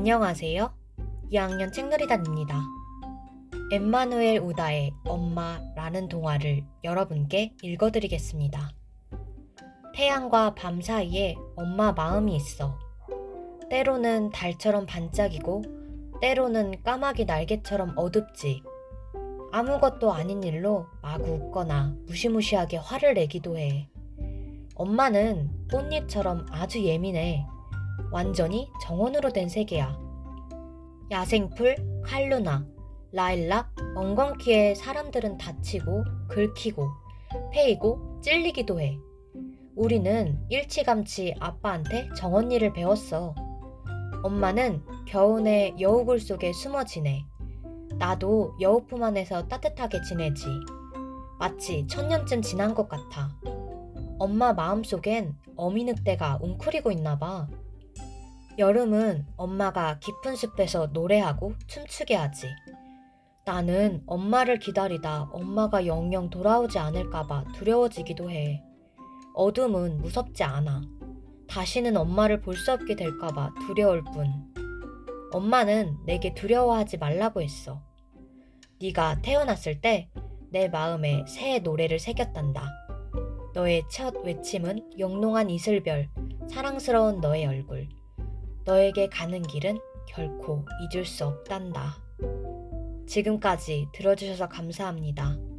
안녕하세요. 2학년 책놀이단입니다. 엠마누엘 우다의 엄마라는 동화를 여러분께 읽어드리겠습니다. 태양과 밤 사이에 엄마 마음이 있어. 때로는 달처럼 반짝이고 때로는 까마귀 날개처럼 어둡지. 아무것도 아닌 일로 마구 웃거나 무시무시하게 화를 내기도 해. 엄마는 꽃잎처럼 아주 예민해. 완전히 정원으로 된 세계야. 야생풀, 칼루나, 라일락, 엉겅퀴에 사람들은 다치고 긁히고 패이고 찔리기도 해. 우리는 일찌감치 아빠한테 정원 일을 배웠어. 엄마는 겨우내 여우굴 속에 숨어 지내. 나도 여우 품 안에서 따뜻하게 지내지. 마치 1000년쯤 지난 것 같아. 엄마 마음속엔 어미늑대가 웅크리고 있나봐. 여름은 엄마가 깊은 숲에서 노래하고 춤추게 하지. 나는 엄마를 기다리다 엄마가 영영 돌아오지 않을까봐 두려워지기도 해. 어둠은 무섭지 않아. 다시는 엄마를 볼 수 없게 될까봐 두려울 뿐. 엄마는 내게 두려워하지 말라고 했어. 네가 태어났을 때 내 마음에 새 노래를 새겼단다. 너의 첫 외침은 영롱한 이슬별, 사랑스러운 너의 얼굴. 너에게 가는 길은 결코 잊을 수 없단다. 지금까지 들어주셔서 감사합니다.